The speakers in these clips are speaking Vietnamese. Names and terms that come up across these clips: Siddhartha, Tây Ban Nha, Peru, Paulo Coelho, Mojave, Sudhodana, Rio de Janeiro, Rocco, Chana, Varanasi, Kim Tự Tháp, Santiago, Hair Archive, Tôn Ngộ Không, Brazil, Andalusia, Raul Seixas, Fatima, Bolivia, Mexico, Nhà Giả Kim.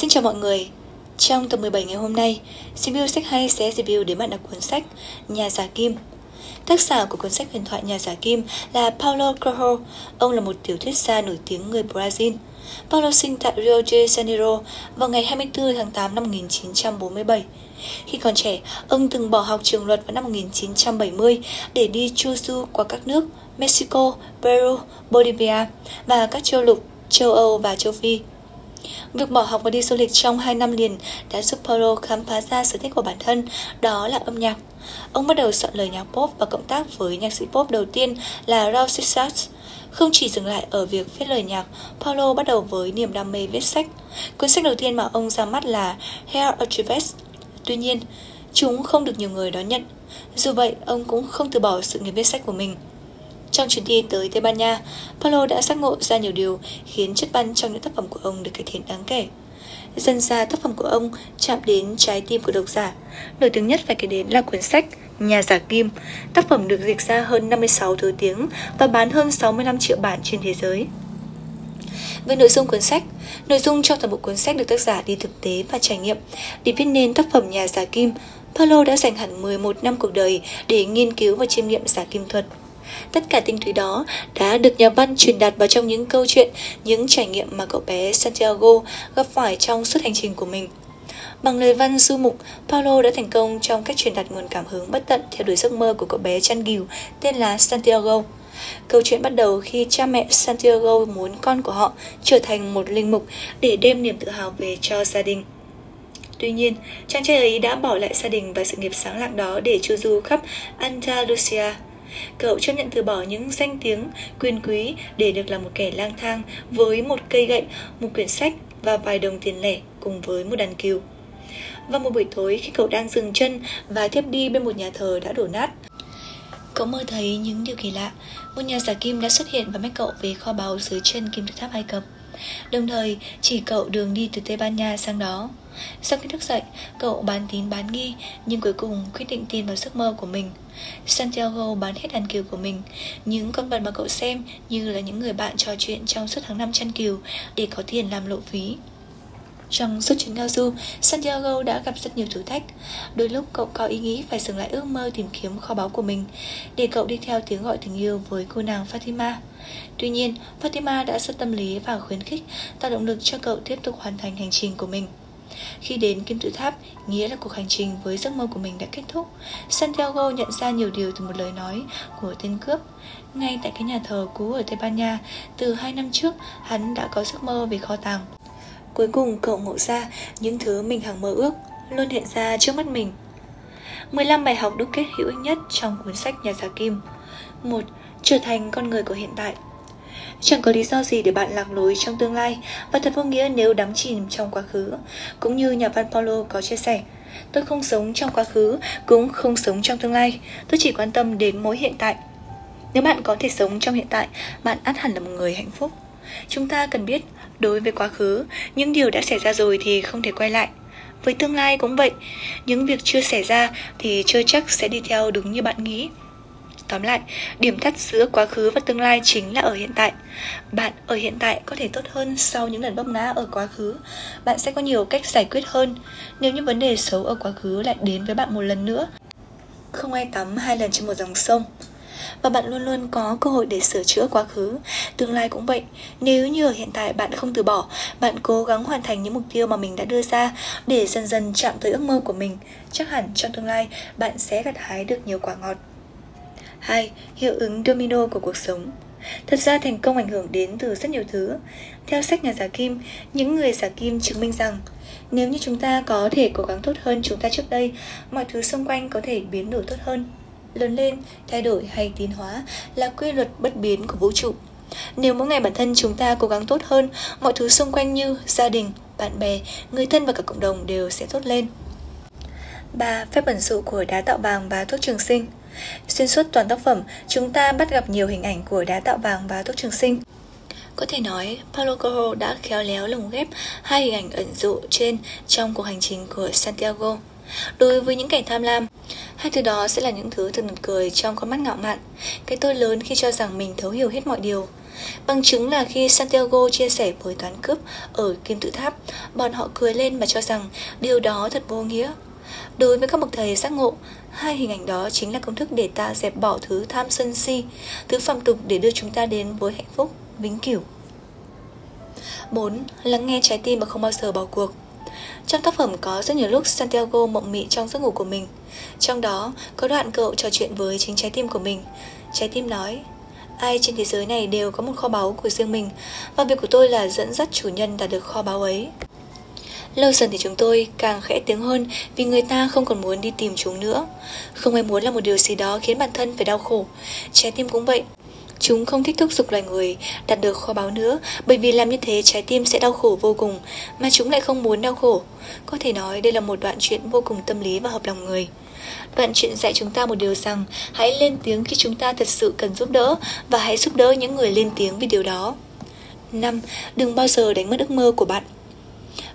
Xin chào mọi người. Trong tập 17 ngày hôm nay, review sách hay sẽ review đến bạn đọc cuốn sách Nhà Giả Kim. Tác giả của cuốn sách huyền thoại Nhà Giả Kim là Paulo Coelho. Ông là một tiểu thuyết gia nổi tiếng người Brazil. Paulo sinh tại Rio de Janeiro vào ngày 24 tháng 8 năm 1947. Khi còn trẻ, ông từng bỏ học trường luật vào năm 1970 để đi chu du qua các nước Mexico, Peru, Bolivia và các châu lục châu Âu và châu Phi. Việc bỏ học và đi du lịch trong 2 năm liền đã giúp Paulo khám phá ra sở thích của bản thân, đó là âm nhạc. Ông bắt đầu soạn lời nhạc pop và cộng tác với nhạc sĩ pop đầu tiên là Raul Seixas. Không chỉ dừng lại ở việc viết lời nhạc, Paulo bắt đầu với niềm đam mê viết sách. Cuốn sách đầu tiên mà ông ra mắt là Hair Archive. Tuy nhiên, chúng không được nhiều người đón nhận. Dù vậy, ông cũng không từ bỏ sự nghiệp viết sách của mình. Trong chuyến đi tới Tây Ban Nha, Paulo đã giác ngộ ra nhiều điều khiến chất văn trong những tác phẩm của ông được cải thiện đáng kể. Dần ra tác phẩm của ông chạm đến trái tim của độc giả. Nổi tiếng nhất phải kể đến là cuốn sách Nhà Giả Kim. Tác phẩm được dịch ra hơn 56 thứ tiếng và bán hơn 65 triệu bản trên thế giới. Về nội dung cuốn sách, nội dung trong toàn bộ cuốn sách được tác giả đi thực tế và trải nghiệm. Để viết nên tác phẩm Nhà Giả Kim, Paulo đã dành hẳn 11 năm cuộc đời để nghiên cứu và chiêm nghiệm giả kim thuật. Tất cả tinh túy đó đã được nhà văn truyền đạt vào trong những câu chuyện, những trải nghiệm mà cậu bé Santiago gặp phải trong suốt hành trình của mình. Bằng lời văn du mục, Paulo đã thành công trong cách truyền đạt nguồn cảm hứng bất tận theo đuổi giấc mơ của cậu bé chăn gìu tên là Santiago. Câu chuyện bắt đầu khi cha mẹ Santiago muốn con của họ trở thành một linh mục để đem niềm tự hào về cho gia đình. Tuy nhiên, chàng trai ấy đã bỏ lại gia đình và sự nghiệp sáng lạng đó để chu du khắp Andalusia. Cậu chấp nhận từ bỏ những danh tiếng, quyền quý để được làm một kẻ lang thang với một cây gậy, một quyển sách và vài đồng tiền lẻ cùng với một đàn cừu. Và một buổi tối khi cậu đang dừng chân và thiếp đi bên một nhà thờ đã đổ nát, cậu mơ thấy những điều kỳ lạ. Một nhà giả kim đã xuất hiện và mách cậu về kho báu dưới chân Kim Tự Tháp Ai Cập, đồng thời chỉ cậu đường đi từ Tây Ban Nha sang đó. Sau khi thức dậy, cậu bán tín bán nghi, nhưng cuối cùng quyết định tin vào giấc mơ của mình. Santiago bán hết đàn cừu của mình, những con vật mà cậu xem như là những người bạn trò chuyện trong suốt tháng năm chăn cừu để có tiền làm lộ phí. Trong suốt chuyến ngao du, Santiago đã gặp rất nhiều thử thách. Đôi lúc cậu có ý nghĩ phải dừng lại ước mơ tìm kiếm kho báu của mình, để cậu đi theo tiếng gọi tình yêu với cô nàng Fatima. Tuy nhiên, Fatima đã rất tâm lý và khuyến khích, tạo động lực cho cậu tiếp tục hoàn thành hành trình của mình. Khi đến Kim Tự Tháp, nghĩa là cuộc hành trình với giấc mơ của mình đã kết thúc. Santiago nhận ra nhiều điều từ một lời nói của tên cướp. Ngay tại cái nhà thờ cũ ở Tây Ban Nha, từ 2 năm trước, hắn đã có giấc mơ về kho tàng. Cuối cùng cậu ngộ ra những thứ mình hằng mơ ước luôn hiện ra trước mắt mình. 15 bài học đúc kết hữu ích nhất trong cuốn sách Nhà Giả Kim. 1. Trở thành con người của hiện tại. Chẳng có lý do gì để bạn lạc lối trong tương lai, và thật vô nghĩa nếu đắm chìm trong quá khứ. Cũng như nhà văn Paulo có chia sẻ, tôi không sống trong quá khứ, cũng không sống trong tương lai, tôi chỉ quan tâm đến mỗi hiện tại. Nếu bạn có thể sống trong hiện tại, bạn ắt hẳn là một người hạnh phúc. Chúng ta cần biết, đối với quá khứ, những điều đã xảy ra rồi thì không thể quay lại. Với tương lai cũng vậy, những việc chưa xảy ra thì chưa chắc sẽ đi theo đúng như bạn nghĩ. Tóm lại, điểm thắt giữa quá khứ và tương lai chính là ở hiện tại. Bạn ở hiện tại có thể tốt hơn sau những lần vấp ngã ở quá khứ. Bạn sẽ có nhiều cách giải quyết hơn. Nếu những vấn đề xấu ở quá khứ lại đến với bạn một lần nữa, không ai tắm 2 lần trên một dòng sông. Và bạn luôn luôn có cơ hội để sửa chữa quá khứ. Tương lai cũng vậy. Nếu như ở hiện tại bạn không từ bỏ, bạn cố gắng hoàn thành những mục tiêu mà mình đã đưa ra để dần dần chạm tới ước mơ của mình, chắc hẳn trong tương lai bạn sẽ gặt hái được nhiều quả ngọt. 2. Hiệu ứng domino của cuộc sống. Thật ra thành công ảnh hưởng đến từ rất nhiều thứ. Theo sách Nhà Giả Kim, những người giả kim chứng minh rằng nếu như chúng ta có thể cố gắng tốt hơn chúng ta trước đây, mọi thứ xung quanh có thể biến đổi tốt hơn. Lớn lên, thay đổi hay tiến hóa là quy luật bất biến của vũ trụ. Nếu mỗi ngày bản thân chúng ta cố gắng tốt hơn, mọi thứ xung quanh như gia đình, bạn bè, người thân và cả cộng đồng đều sẽ tốt lên. 3. Phép ẩn dụ của đá tạo vàng và thuốc trường sinh. Xuyên suốt toàn tác phẩm, chúng ta bắt gặp nhiều hình ảnh của đá tạo vàng và thuốc trường sinh. Có thể nói, Paulo Coelho đã khéo léo lồng ghép 2 hình ảnh ẩn dụ trên trong cuộc hành trình của Santiago. Đối với những kẻ tham lam, 2 thứ đó sẽ là những thứ thật nực cười trong con mắt ngạo mạn. Cái tôi lớn khi cho rằng mình thấu hiểu hết mọi điều. Bằng chứng là khi Santiago chia sẻ với toán cướp ở Kim Tự Tháp, bọn họ cười lên mà cho rằng điều đó thật vô nghĩa. Đối với các bậc thầy giác ngộ, hai hình ảnh đó chính là công thức để ta dẹp bỏ thứ tham sân si, thứ phạm tục để đưa chúng ta đến với hạnh phúc vĩnh cửu. 4. Lắng nghe trái tim mà không bao giờ bỏ cuộc. Trong tác phẩm có rất nhiều lúc Santiago mộng mị trong giấc ngủ của mình. Trong đó có đoạn cậu trò chuyện với chính trái tim của mình. Trái tim nói: ai trên thế giới này đều có một kho báu của riêng mình, và việc của tôi là dẫn dắt chủ nhân đạt được kho báu ấy. Lâu dần thì chúng tôi càng khẽ tiếng hơn vì người ta không còn muốn đi tìm chúng nữa. Không ai muốn làm một điều gì đó khiến bản thân phải đau khổ. Trái tim cũng vậy. Chúng không thích thúc giục loài người đạt được kho báu nữa, bởi vì làm như thế trái tim sẽ đau khổ vô cùng, mà chúng lại không muốn đau khổ. Có thể nói đây là một đoạn chuyện vô cùng tâm lý và hợp lòng người. Đoạn chuyện dạy chúng ta một điều rằng hãy lên tiếng khi chúng ta thật sự cần giúp đỡ, và hãy giúp đỡ những người lên tiếng vì điều đó. 5. Đừng bao giờ đánh mất ước mơ của bạn.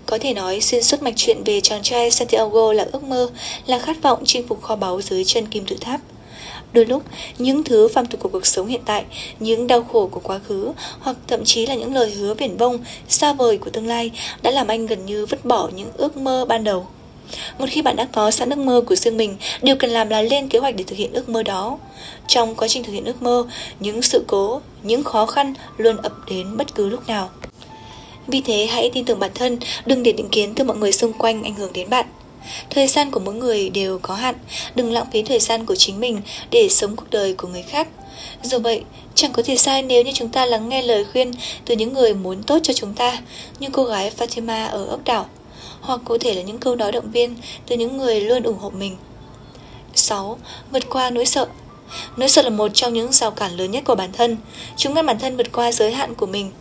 Có thể nói xuyên suốt mạch chuyện về chàng trai Santiago là ước mơ, là khát vọng chinh phục kho báu dưới chân Kim Tự Tháp. Đôi lúc, những thứ phàm tục của cuộc sống hiện tại, những đau khổ của quá khứ, hoặc thậm chí là những lời hứa viển vông, xa vời của tương lai đã làm anh gần như vứt bỏ những ước mơ ban đầu. Một khi bạn đã có sẵn ước mơ của riêng mình, điều cần làm là lên kế hoạch để thực hiện ước mơ đó. Trong quá trình thực hiện ước mơ, những sự cố, những khó khăn luôn ập đến bất cứ lúc nào. Vì thế hãy tin tưởng bản thân, đừng để định kiến từ mọi người xung quanh ảnh hưởng đến bạn. Thời gian của mỗi người đều có hạn, đừng lãng phí thời gian của chính mình để sống cuộc đời của người khác. Dù vậy, chẳng có gì sai nếu như chúng ta lắng nghe lời khuyên từ những người muốn tốt cho chúng ta, như cô gái Fatima ở ốc đảo, hoặc có thể là những câu nói động viên từ những người luôn ủng hộ mình. 6. Vượt qua nỗi sợ. Nỗi sợ là một trong những rào cản lớn nhất của bản thân. Chúng ngăn bản thân vượt qua giới hạn của mình.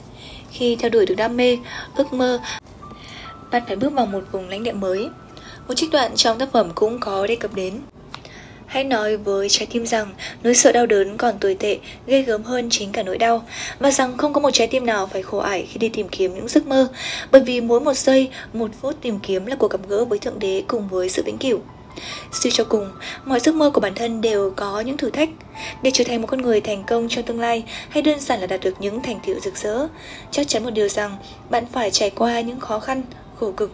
Khi theo đuổi được đam mê, ước mơ, bạn phải bước vào một vùng lãnh địa mới. Một trích đoạn trong tác phẩm cũng có đề cập đến: hãy nói với trái tim rằng nỗi sợ đau đớn còn tồi tệ, ghê gớm hơn chính cả nỗi đau, và rằng không có một trái tim nào phải khổ ải khi đi tìm kiếm những giấc mơ, bởi vì mỗi một giây, một phút tìm kiếm là cuộc gặp gỡ với Thượng Đế cùng với sự vĩnh cửu. Suy cho cùng, mọi giấc mơ của bản thân đều có những thử thách. Để trở thành một con người thành công trong tương lai, hay đơn giản là đạt được những thành tựu rực rỡ, chắc chắn một điều rằng bạn phải trải qua những khó khăn, khổ cực.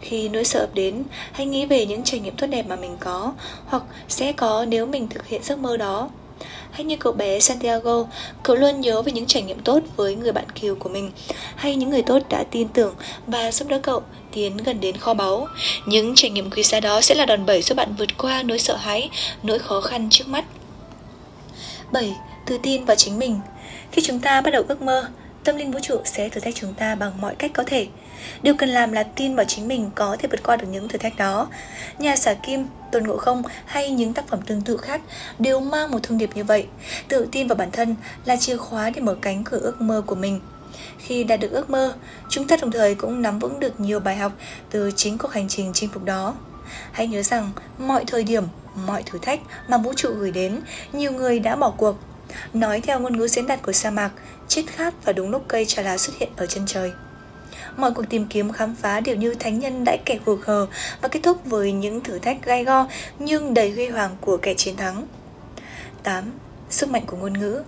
Khi nỗi sợ ập đến, hãy nghĩ về những trải nghiệm tốt đẹp mà mình có hoặc sẽ có nếu mình thực hiện giấc mơ đó. Hay như cậu bé Santiago, cậu luôn nhớ về những trải nghiệm tốt với người bạn kiều của mình, hay những người tốt đã tin tưởng và giúp đỡ cậu tiến gần đến kho báu. Những trải nghiệm quý giá đó sẽ là đòn bẩy giúp bạn vượt qua nỗi sợ hãi, nỗi khó khăn trước mắt. 7. Tự tin vào chính mình. Khi chúng ta bắt đầu ước mơ, tâm linh vũ trụ sẽ thử thách chúng ta bằng mọi cách có thể. Điều cần làm là tin vào chính mình có thể vượt qua được những thử thách đó. Nhà Giả Kim, Tôn Ngộ Không hay những tác phẩm tương tự khác đều mang một thông điệp như vậy. Tự tin vào bản thân là chìa khóa để mở cánh cửa ước mơ của mình. Khi đạt được ước mơ, chúng ta đồng thời cũng nắm vững được nhiều bài học từ chính cuộc hành trình chinh phục đó. Hãy nhớ rằng mọi thời điểm, mọi thử thách mà vũ trụ gửi đến, nhiều người đã bỏ cuộc. Nói theo ngôn ngữ diễn đạt của sa mạc, chết khát vào đúng lúc cây trà lá xuất hiện ở chân trời. Mọi cuộc tìm kiếm khám phá đều như thánh nhân đãi kẻ khổ khờ và kết thúc với những thử thách gai go nhưng đầy huy hoàng của kẻ chiến thắng. 8. Sức mạnh của ngôn ngữ.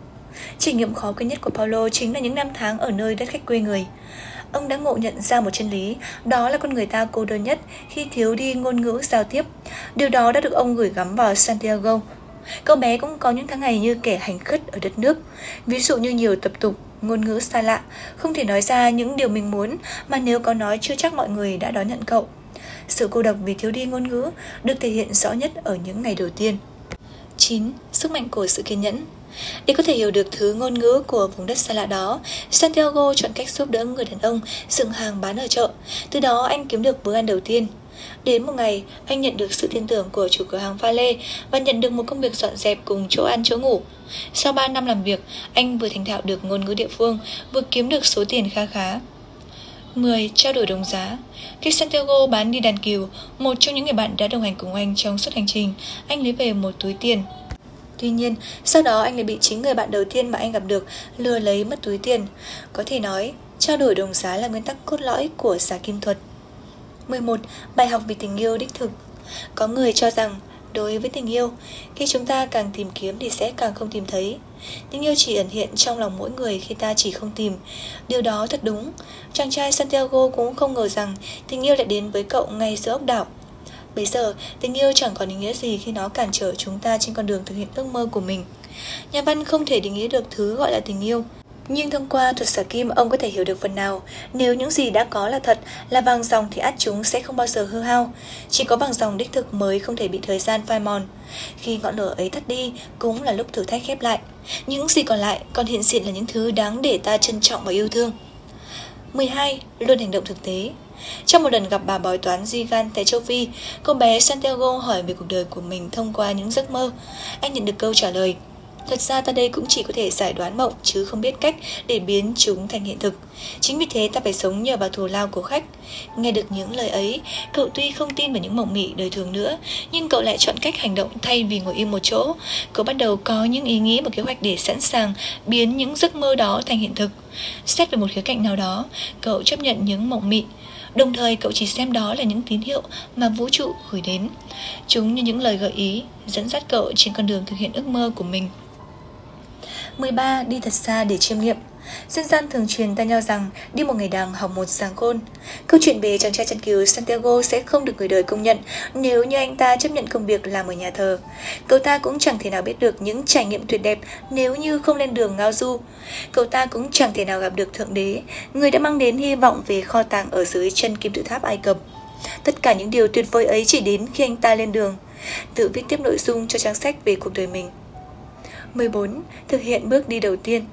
Trải nghiệm khó quên nhất của Paulo chính là những năm tháng ở nơi đất khách quê người. Ông đã ngộ nhận ra một chân lý, đó là con người ta cô đơn nhất khi thiếu đi ngôn ngữ giao tiếp. Điều đó đã được ông gửi gắm vào Santiago. Cậu bé cũng có những tháng ngày như kẻ hành khất ở đất nước, ví dụ như nhiều tập tục, ngôn ngữ xa lạ, không thể nói ra những điều mình muốn, mà nếu có nói chưa chắc mọi người đã đón nhận cậu. Sự cô độc vì thiếu đi ngôn ngữ được thể hiện rõ nhất ở những ngày đầu tiên. 9. Sức mạnh của sự kiên nhẫn. Để có thể hiểu được thứ ngôn ngữ của vùng đất xa lạ đó, Santiago chọn cách giúp đỡ người đàn ông dựng hàng bán ở chợ, từ đó anh kiếm được bữa ăn đầu tiên. Đến một ngày, anh nhận được sự tin tưởng của chủ cửa hàng pha lê và nhận được một công việc dọn dẹp cùng chỗ ăn chỗ ngủ. Sau 3 năm làm việc, anh vừa thành thạo được ngôn ngữ địa phương, vừa kiếm được số tiền kha khá. 10. Trao đổi đồng giá. Khi Santiago bán đi đàn cừu, một trong những người bạn đã đồng hành cùng anh trong suốt hành trình, anh lấy về một túi tiền. Tuy nhiên, sau đó anh lại bị chính người bạn đầu tiên mà anh gặp được lừa lấy mất túi tiền. Có thể nói, trao đổi đồng giá là nguyên tắc cốt lõi của giả kim thuật. 11. Bài học về tình yêu đích thực. Có người cho rằng đối với tình yêu. Khi chúng ta càng tìm kiếm thì sẽ càng không tìm thấy. Tình yêu chỉ ẩn hiện trong lòng mỗi người khi ta chỉ không tìm. Điều đó thật đúng. Chàng trai Santiago cũng không ngờ rằng tình yêu lại đến với cậu ngay giữa ốc đảo. Bây giờ, tình yêu chẳng còn ý nghĩa gì khi nó cản trở chúng ta trên con đường thực hiện ước mơ của mình. Nhà văn không thể định nghĩa được thứ gọi là tình yêu. Nhưng thông qua thuật xả kim, ông có thể hiểu được phần nào. Nếu những gì đã có là thật, là vàng dòng thì ắt chúng sẽ không bao giờ hư hao. Chỉ có vàng dòng đích thực mới không thể bị thời gian phai mòn. Khi ngọn lửa ấy tắt đi, cũng là lúc thử thách khép lại. Những gì còn lại còn hiện diện là những thứ đáng để ta trân trọng và yêu thương. 12. Luôn hành động thực tế. Trong một lần gặp bà bói toán Duy Gan tại châu Phi, cô bé Santiago hỏi về cuộc đời của mình thông qua những giấc mơ. Anh nhận được câu trả lời: thật ra ta đây cũng chỉ có thể giải đoán mộng chứ không biết cách để biến chúng thành hiện thực. Chính vì thế ta phải sống nhờ vào thù lao của khách. Nghe được những lời ấy, cậu tuy không tin vào những mộng mị đời thường nữa, nhưng cậu lại chọn cách hành động thay vì ngồi im một chỗ. Cậu bắt đầu có những ý nghĩ và kế hoạch để sẵn sàng biến những giấc mơ đó thành hiện thực. Xét về một khía cạnh nào đó, cậu chấp nhận những mộng mị. Đồng thời cậu chỉ xem đó là những tín hiệu mà vũ trụ gửi đến. Chúng như những lời gợi ý, dẫn dắt cậu trên con đường thực hiện ước mơ của mình. 13. Đi thật xa để chiêm nghiệm. Dân gian thường truyền tai nhau rằng đi một ngày đàng hỏng một giàng khôn. Câu chuyện về chàng trai chăn cừu Santiago sẽ không được người đời công nhận nếu như anh ta chấp nhận công việc làm ở nhà thờ. Cậu ta cũng chẳng thể nào biết được những trải nghiệm tuyệt đẹp nếu như không lên đường ngao du. Cậu ta cũng chẳng thể nào gặp được Thượng Đế, người đã mang đến hy vọng về kho tàng ở dưới chân kim tự tháp Ai Cập. Tất cả những điều tuyệt vời ấy chỉ đến khi anh ta lên đường. Tự viết tiếp nội dung cho trang sách về cuộc đời mình. 14. Thực hiện bước đi đầu tiên.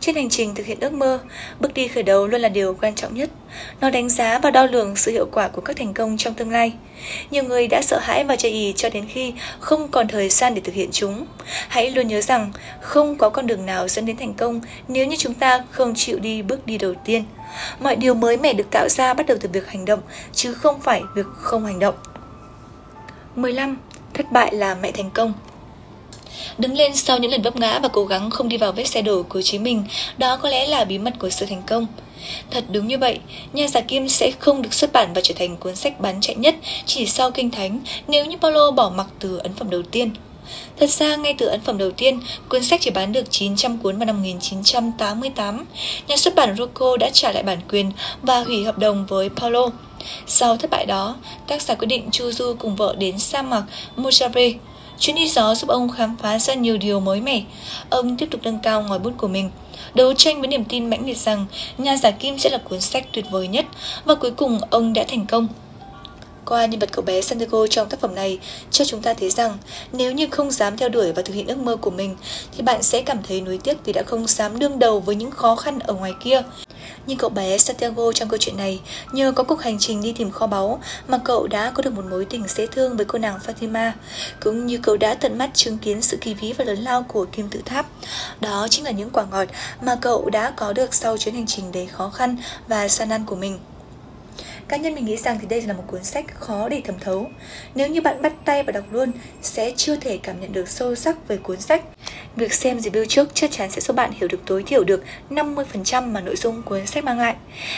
Trên hành trình thực hiện ước mơ, bước đi khởi đầu luôn là điều quan trọng nhất. Nó đánh giá và đo lường sự hiệu quả của các thành công trong tương lai. Nhiều người đã sợ hãi và chây ỳ cho đến khi không còn thời gian để thực hiện chúng. Hãy luôn nhớ rằng không có con đường nào dẫn đến thành công nếu như chúng ta không chịu đi bước đi đầu tiên. Mọi điều mới mẻ được tạo ra bắt đầu từ việc hành động, chứ không phải việc không hành động. 15. Thất bại là mẹ thành công. Đứng lên sau những lần vấp ngã và cố gắng không đi vào vết xe đổ của chính mình, đó có lẽ là bí mật của sự thành công. Thật đúng như vậy, Nhà Giả Kim sẽ không được xuất bản và trở thành cuốn sách bán chạy nhất chỉ sau Kinh Thánh nếu như Paulo bỏ mặc từ ấn phẩm đầu tiên. Thật ra ngay từ ấn phẩm đầu tiên, cuốn sách chỉ bán được 900 cuốn vào năm 1988. Nhà xuất bản Rocco đã trả lại bản quyền và hủy hợp đồng với Paulo. Sau thất bại đó, tác giả quyết định chu du cùng vợ đến sa mạc Mojave. Chuyến đi đó giúp ông khám phá ra nhiều điều mới mẻ. Ông tiếp tục nâng cao ngòi bút của mình, đấu tranh với niềm tin mãnh liệt rằng Nhà Giả Kim sẽ là cuốn sách tuyệt vời nhất, và cuối cùng ông đã thành công. Qua nhân vật cậu bé Santiago trong tác phẩm này cho chúng ta thấy rằng nếu như không dám theo đuổi và thực hiện ước mơ của mình thì bạn sẽ cảm thấy nuối tiếc vì đã không dám đương đầu với những khó khăn ở ngoài kia. Nhưng cậu bé Santiago trong câu chuyện này, nhờ có cuộc hành trình đi tìm kho báu mà cậu đã có được một mối tình dễ thương với cô nàng Fatima, cũng như cậu đã tận mắt chứng kiến sự kỳ bí và lớn lao của kim tự tháp. Đó chính là những quả ngọt mà cậu đã có được sau chuyến hành trình đầy khó khăn và gian nan của mình. Cá nhân mình nghĩ rằng thì đây là một cuốn sách khó để thẩm thấu. Nếu như bạn bắt tay và đọc luôn, sẽ chưa thể cảm nhận được sâu sắc về cuốn sách. Việc xem review trước chắc chắn sẽ giúp bạn hiểu được tối thiểu được 50% mà nội dung cuốn sách mang lại.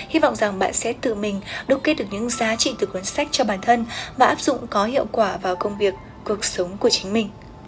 Hy vọng rằng bạn sẽ tự mình đúc kết được những giá trị từ cuốn sách cho bản thân và áp dụng có hiệu quả vào công việc, cuộc sống của chính mình.